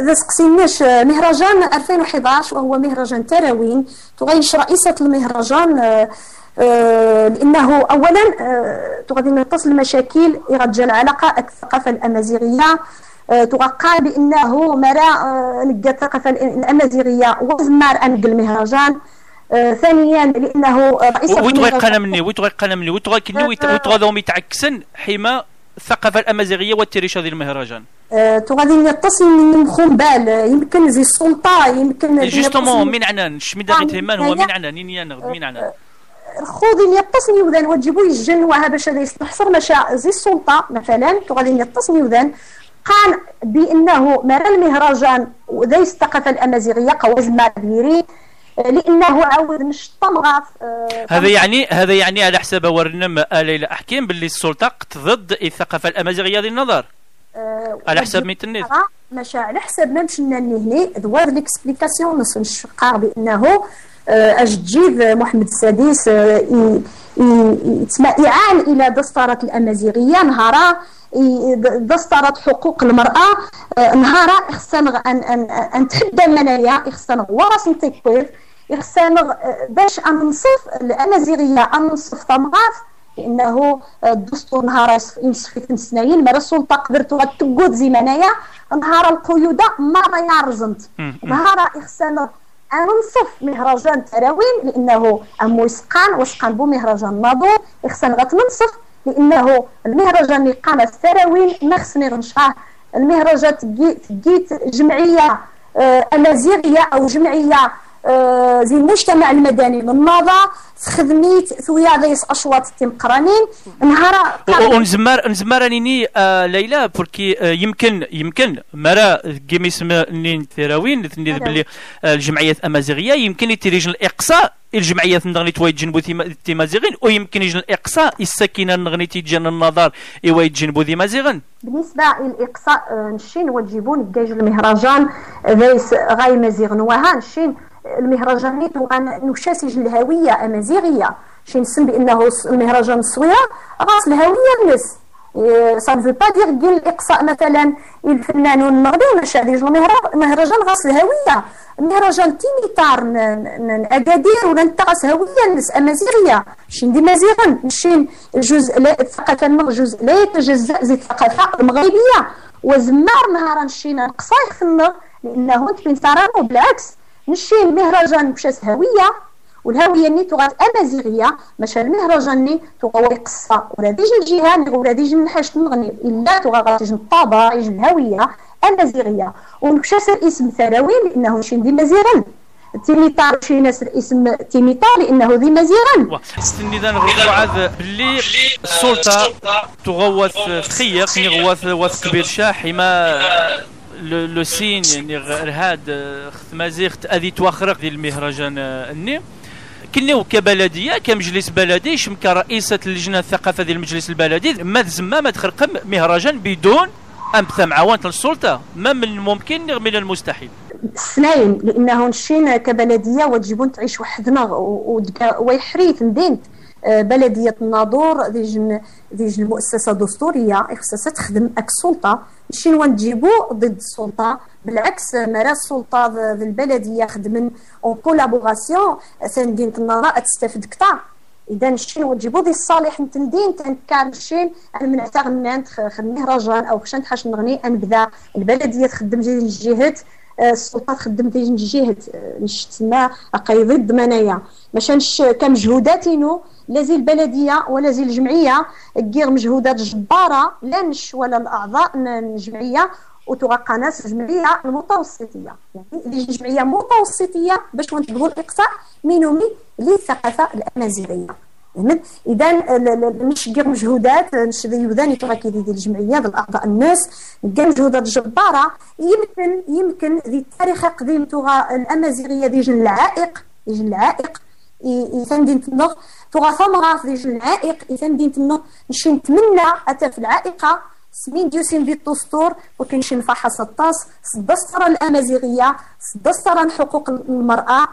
ذا سقسيناش مهرجان ألفين وأحد عشر وهو مهرجان تراوين تغيش رئيسة المهرجان آه لانه اولا آه تغادي نتصل مشاكل يرجع العلاقه الثقافه الامازيغيه آه تغقى بانه مرا آه نلقى الثقافه الامازيغيه وزمار انقل المهرجان آه ثانيا لانه رئيس ويتغيقنا مني ويتغيقنا مني ويتغيقنا ويتغادهم يتعكسن حما الثقافه الامازيغيه والتريشه ديال المهرجان. أه تغادي نتصل من مخنبال يمكن زي السلطه يمكن جوستومون من عنان شمي داغي تهمان هو من عنان نيا نغد من عنان خوذي يتصني وذان وتجيبوه الجن وها باش هذا يستحصر مشا زي السلطه مثلا تغادي يتصني وذان قال بانه مرا المهرجان وذا الثقافه الامازيغيه قواز ماديري لانه عاود مش طمغه آه هذا يعني هذا يعني على حساب ورنم ليلى أحكيم باللي السلطه ضد الثقافه الامازيغيه ديال النظر آه على حساب ميتنيت ماشي على حساب ما مشنا لهني دوار ليكسبليكاسيون نص نشقار بانه اش تجيب محمد السادس يتسمى إعان إلى دستورة الأمازيغية نهارا دستورة حقوق المرأة نهارا إخصان أن أن تحدى منايا إخصان ورث التكوير إخصان باش أن نصف الأمازيغية أن نصف طمغات لأنه الدستور نهارا ينصف في سنين مرة السلطة قدرت تقود زي منايا نهارا القيودة مرة يارزنت نهارا إخصان أنصف مهرجان تراوين لأنه أمو يسقان وسقان بو مهرجان الناظور إخصان غتنصف لأنه المهرجان اللي قام التراوين ما خصني غنشاه المهرجان تقيت جمعية أمازيغية أو جمعية زي المجتمع المدني من النظر خدميت ثويا ديس أشواط التمقرانين نهار ونزمار نزمار راني ليلى بوركي يمكن يمكن مرا كيما يسمى التراوين باللي الجمعيات الأمازيغية يمكن يترجم الإقصاء الجمعيات نغني توا يتجنبوا التمازيغين ويمكن يجن الاقصاء الساكنه نغني تيجن النظر ايوا يتجنبوا ديمازيغين. بالنسبه للاقصاء نشين وتجيبون كايج المهرجان فايس غاي مازيغ نواها نشين المهرجانات وغنشاسج الهويه امازيغيه شي نسم بانه المهرجان الصويره راس الهويه الناس سا نفو با دير كي الاقصاء مثلا الفنان المغربي ماشي هذا المهرجان غاص الهويه مهرجان تيميتار اكادير ولا نتاغس هويه نس امازيغيه شي ديمازيغن شي الجزء الثقافه المغرب جزء لا يتجزا زي الثقافه المغربيه وزمار نهار نشينا نقصا يخنا لانه تبين صرامو بالعكس نشي المهرجان مشات هويه والهويه ني تغات امازيغيه ماشي المهرجان ني تغوي قصه ولا ديجا الجهه ولا ديجا نحاش نغني الا تغات جن الطابه يجي الهويه امازيغيه ونكشاس الاسم ثروي لانه ماشي ديمازيغن تيميتار شي ناس الاسم تيميتار لانه ديمازيغن استني اذا نغلقوا عاد باللي السلطه تغوث تخيق نغوث واث كبير شاحي ما لو سين يعني هاد خت مازيغ تاذي توخرق ديال المهرجان الني كنا كبلديه كمجلس بلدي شم كرئيسه اللجنه الثقافه ديال المجلس البلدي ما تزما ما تخرق مهرجان بدون امثم عوانه السلطه ما من الممكن من المستحيل سنين لانه نشينا كبلديه وتجيبون تعيش وحدنا ويحريث ندين بلديه الناظور ديج ديج المؤسسه دستوريه خصها تخدم اك السلطه ماشي نجيبو ضد السلطه بالعكس مرا السلطه ذي البلديه خدمن اون كولابوراسيون سندين النظاره تستافد كثر اذا نشي نجيبو دي الصالح نتندين تنكارشين من حتى غنان مهرجان او باش نحاش نغني انبدا البلديه تخدم ديال الجهات السلطه تخدم ديال الجهات نشتما اقي ضد منايا ماشانش كمجهوداتينو لا زي البلديه ولا زي الجمعيه كير مجهودات جباره لا نش ولا الاعضاء الجمعيه وتوقع ناس الجمعيه المتوسطيه يعني اللي جمعيه متوسطيه باش نطبقوا الاقصاء مينومي للثقافه الامازيغيه اذا مش كير مجهودات نش ذيوداني تراكي ديال الجمعيه بالاعضاء الناس كير مجهودات جباره يمكن يمكن ذي التاريخ قديم تغا الامازيغيه ديجن العائق ديجن العائق إنسان دين تنغ تغاثا مغاف ديج العائق إنسان دين تنغ نشي نتمنى أتا في العائقة سمين ديوسين دي الدستور وكنشي نفاحة سطاس سدسترا الأمازيغية سدسترا حقوق المرأة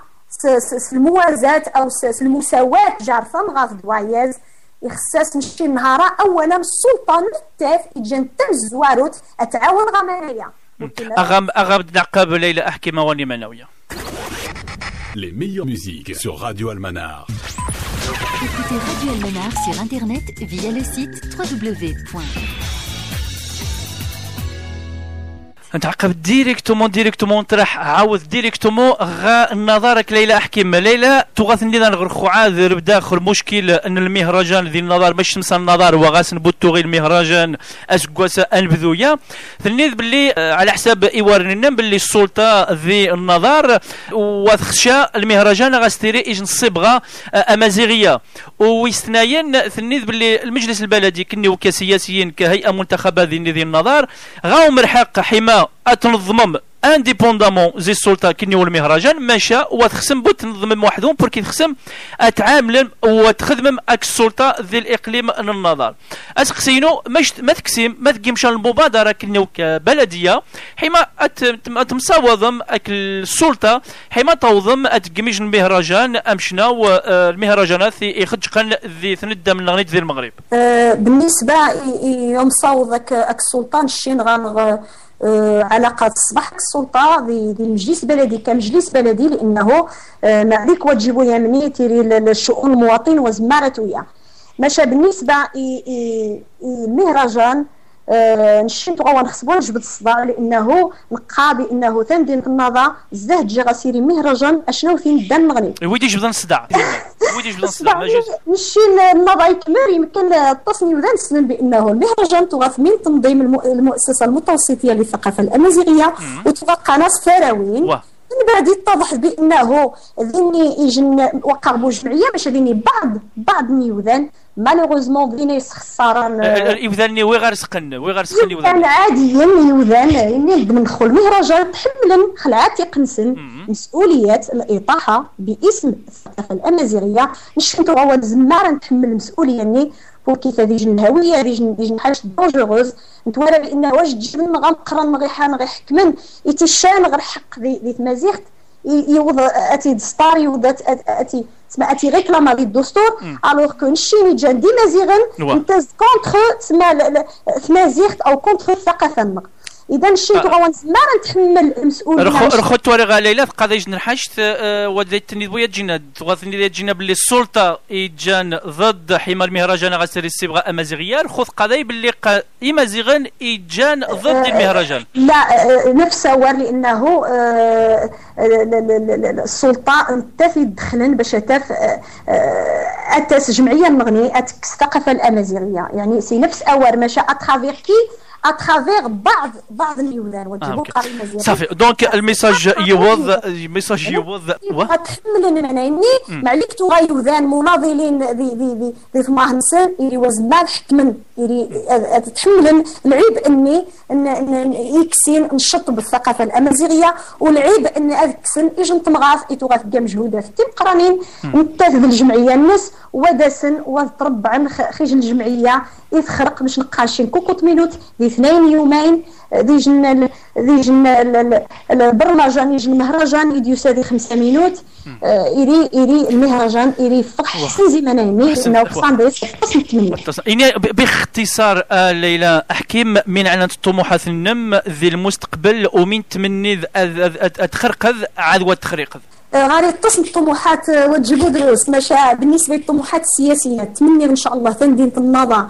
الموازاة أو المساواة جارثا مغاف دواياز يخصاس نشي نهارا أولا السلطة نتاف إجان تم الزواروت أتعاون غمانية أغام أغام نعقاب ليلى أحكيم واني منوية. Les meilleures musiques sur Radio Almanar. Écoutez Radio Almanar sur internet via le site www. نتعقب ديريكتومون ديريكتومون نطرح عاوز ديريكتومون غا نظرك ليلى أحكيم. ليلى تغاث ندينا نغرخو عاد بداخل المشكل ان المهرجان ديال النظر باش تمسى النظر وغاس نبوتو غير المهرجان اسكواسا انبذويا ثنيت باللي على حساب ايوارننا باللي السلطه ذي النظر وتخشى المهرجان غاس تيري اجن صبغه امازيغيه ويستناين ثنيت باللي المجلس البلدي كني وكسياسيين كهيئه منتخبه ذي النظر غاو مرحق حما اتنظمم انديبوندامون زي السلطه كنيو المهرجان ماشا وتخسم بو تنظم وحدهم بركي تخسم اتعامل وتخدم اك السلطه ذي الاقليم النظر اسقسينو ما تكسيم ما تقيمش المبادره كنيو كبلديه حيما تمصوضم اك السلطه حيما توضم اتقميش المهرجان امشنا والمهرجانات يخدقن ذي ثندم من غنيت ذي المغرب. بالنسبه يوم صوضك اك السلطه نشين غنغ آه علاقات صباحك السلطه ديال دي المجلس البلدي كمجلس بلدي لانه آه ما عليك وتجيبوا يمني تيري للشؤون المواطن وزمارتويه ماشا بالنسبه للمهرجان آه نشي نتغوا نخصبوا نجبد الصداع لانه نقا بانه تندين النظا بزاف تجي غاسيري مهرجان اشنو فين الدم المغرب ويدي جبدنا الصداع ويدي جبدنا الصداع نشي النظا يكمل يمكن التصنيف ولا نسلم بانه المهرجان تغاث من تنظيم المؤ... المؤسسه المتوسطيه للثقافه الامازيغيه وتبقى ناس فراوين من بعد يتضح بانه ذني يجن وقربوا جمعيه باش ذني بعض بعض نيوذان مالوغوزمون بين يسخسران يوذان وي غير سقن وي غير سقن يوذان عاديا يوذان ينبد من دخول مهرجان تحملا خلعات يقنسن مسؤولية الإطاحة باسم الثقافة الأمازيغية نشنتو هو زمارة نتحمل المسؤولية ني وكيف هذه جن الهوية هذه جن جن حاجة دونجوغوز نتورى بأن واش تجبن غنقرن غيحان غيحكمن يتشان غير حق ذي ذي تمازيغت يوض اتي دستار يوض اتي تسمى اتي ريكلاما ديال الدستور الوغ كو نشيني جا ديمازيغن نتاز كونتخ تسمى تمازيغت او كونتخ الثقافه النق اذا شي غوا نسمى نتحمل المسؤوليه رخو التواري غا ليلى في قضيه جن الحشت وديت التنيد ويا تجينا تغاثني تجينا باللي السلطه ايجان ضد حمايه المهرجان غاسير الصبغه امازيغيه رخو قضايا باللي امازيغن ايجان ضد المهرجان لا نفس هو لانه السلطه انتفي دخلن باش تاف اتاس جمعيه المغني اتكس الثقافه الامازيغيه يعني سي نفس اور ماشي اترافيغ كي اترافيغ بعض بعض اليونان ونجيبو قاري مزيان صافي دونك الميساج يوض الميساج يوض غتحمل معنايني معليك تو غيوذان مناضلين ذي ذي ذي ذي فماهنسن اللي وزمان حكمن اللي تحمل العيب اني ان اكسين نشط بالثقافه الامازيغيه والعيب ان اكسن اجي نتمغاف يتوغاف كاع مجهودات تيمقرانين نتاذ الجمعيه الناس ودسن وتربعن خرج الجمعيه يتخرق باش نقاشين كوكوت مينوت ذي اثنين يومين ذي جن ذي جن البرمجان يجي المهرجان يديوسا ذي خمسة مينوت إيري إيري المهرجان إيري فقح حسن زي ما نايمين إنه قصان بيس قصن تمنى يعني باختصار ليلى أحكيم من عنات الطموحات النم ذي المستقبل ومن تمني أتخرقذ عذوة تخريقذ غادي تصل الطموحات وتجيبوا دروس ماشا بالنسبه للطموحات السياسيه نتمنى ان شاء الله تندينة النظر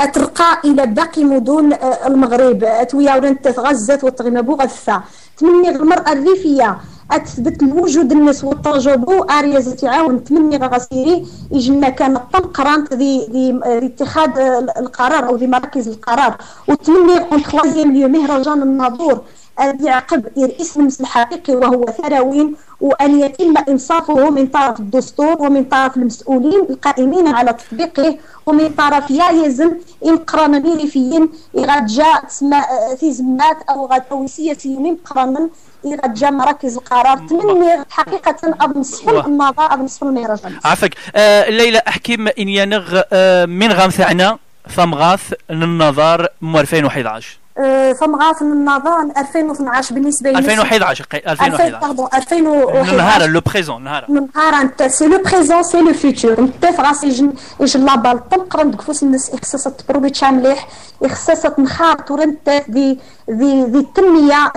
اترقى الى باقي مدن المغرب اتويا ورنت غزه وتغنبو غثه نتمنى المراه الريفيه أتثبت الوجود الناس والتجربو أرياز تعاون تمني غاسيري يجي المكان الطنقران ذي ذي اتخاذ القرار أو ذي مراكز القرار وتمني كون خوازيام ليو مهرجان الناظور الذي عقب اسم الحقيقي وهو ثروين وأن يتم إنصافه من طرف الدستور ومن طرف المسؤولين القائمين على تطبيقه ومن طرف يا يزن إنقران ريفيين غاتجا تسمى في زمات أو غاتو سياسيين إنقرانا إذا جاء مراكز القرار تمني حقيقة أظن صفر النظر أظن صفر المهرجان. عفاك آه ليلى أحكيم إن ينغ آه من غامث عنا ثمغاث للنظر من ألفين وأحد عشر. آه ثمغاث للنظر ألفين واثناش بالنسبة لي. ألفين وأحد عشر ألفين وأحد عشر نهارا لو بريزون نهارا. نهارا سي لو بريزون سي لو فيتور نتاف راسي يجي يجي لابال تنقرن دكفوس الناس إخصاصة تبروبيت شامليح إخصاصة نخاط ولا نتاف ذي ذي ذي التنميه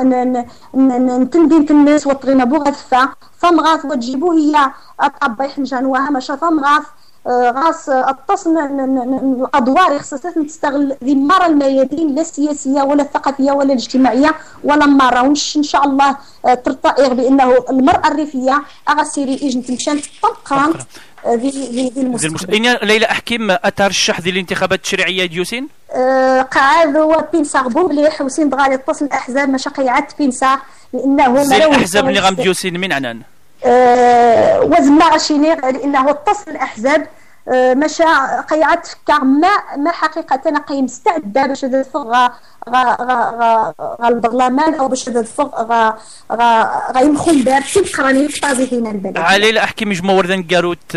نتندين الناس وطغينا بوغثه فمغاث وتجيبو هي طبيح نجانوها ماشا فمغاث غاس اتصن الادوار خصها تستغل ذي المره الميادين لا السياسيه ولا الثقافيه ولا الاجتماعيه ولا المره ونش ان شاء الله ترتقي بانه المراه الريفيه اغسيري اجن تمشان تطبقان ذي ذي المستقبل ليلى أحكيم اترشح ذي الانتخابات التشريعيه ديوسين قاعد هو بينسا بوملي حسين بغا يتصل الاحزاب ماشي قيعات بينسا لانه الاحزاب اللي غنديوسين من عنان أه وزما غاشيني لانه اتصل الاحزاب أه ماشي قيعات تفكر ما ما حقيقه انا قايم مستعده باش تفغ غا غا غا البرلمان او باش تفغ غا غا غيمخو الباب تيقراني طازي فينا البلد علي لا احكي مجموع وردان كاروت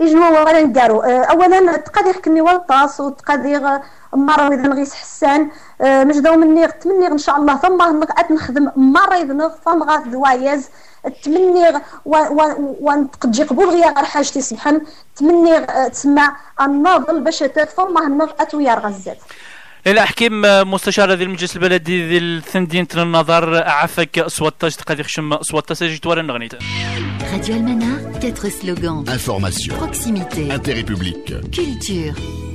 يجمو ورا ندارو اولا تقدر يحكمني والطاس وتقدر مره اذا نغيس حسان مجدو مني تمني ان شاء الله ثم نقعد نخدم مره اذا ثم غاث دوايز تمني ونتقجي قبول غير غير حاجتي سبحان تمني تسمى الناضل باش تفما نغات ويا غزات ليلى أحكيم مستشارة ذي المجلس البلدي ذي الثندين النظر عفاك سواتاج تقدر خشم سواتاج جيت ورا نغنيت Radio Almanach, quatre slogans. Information. Proximité. Intérêt public. Culture.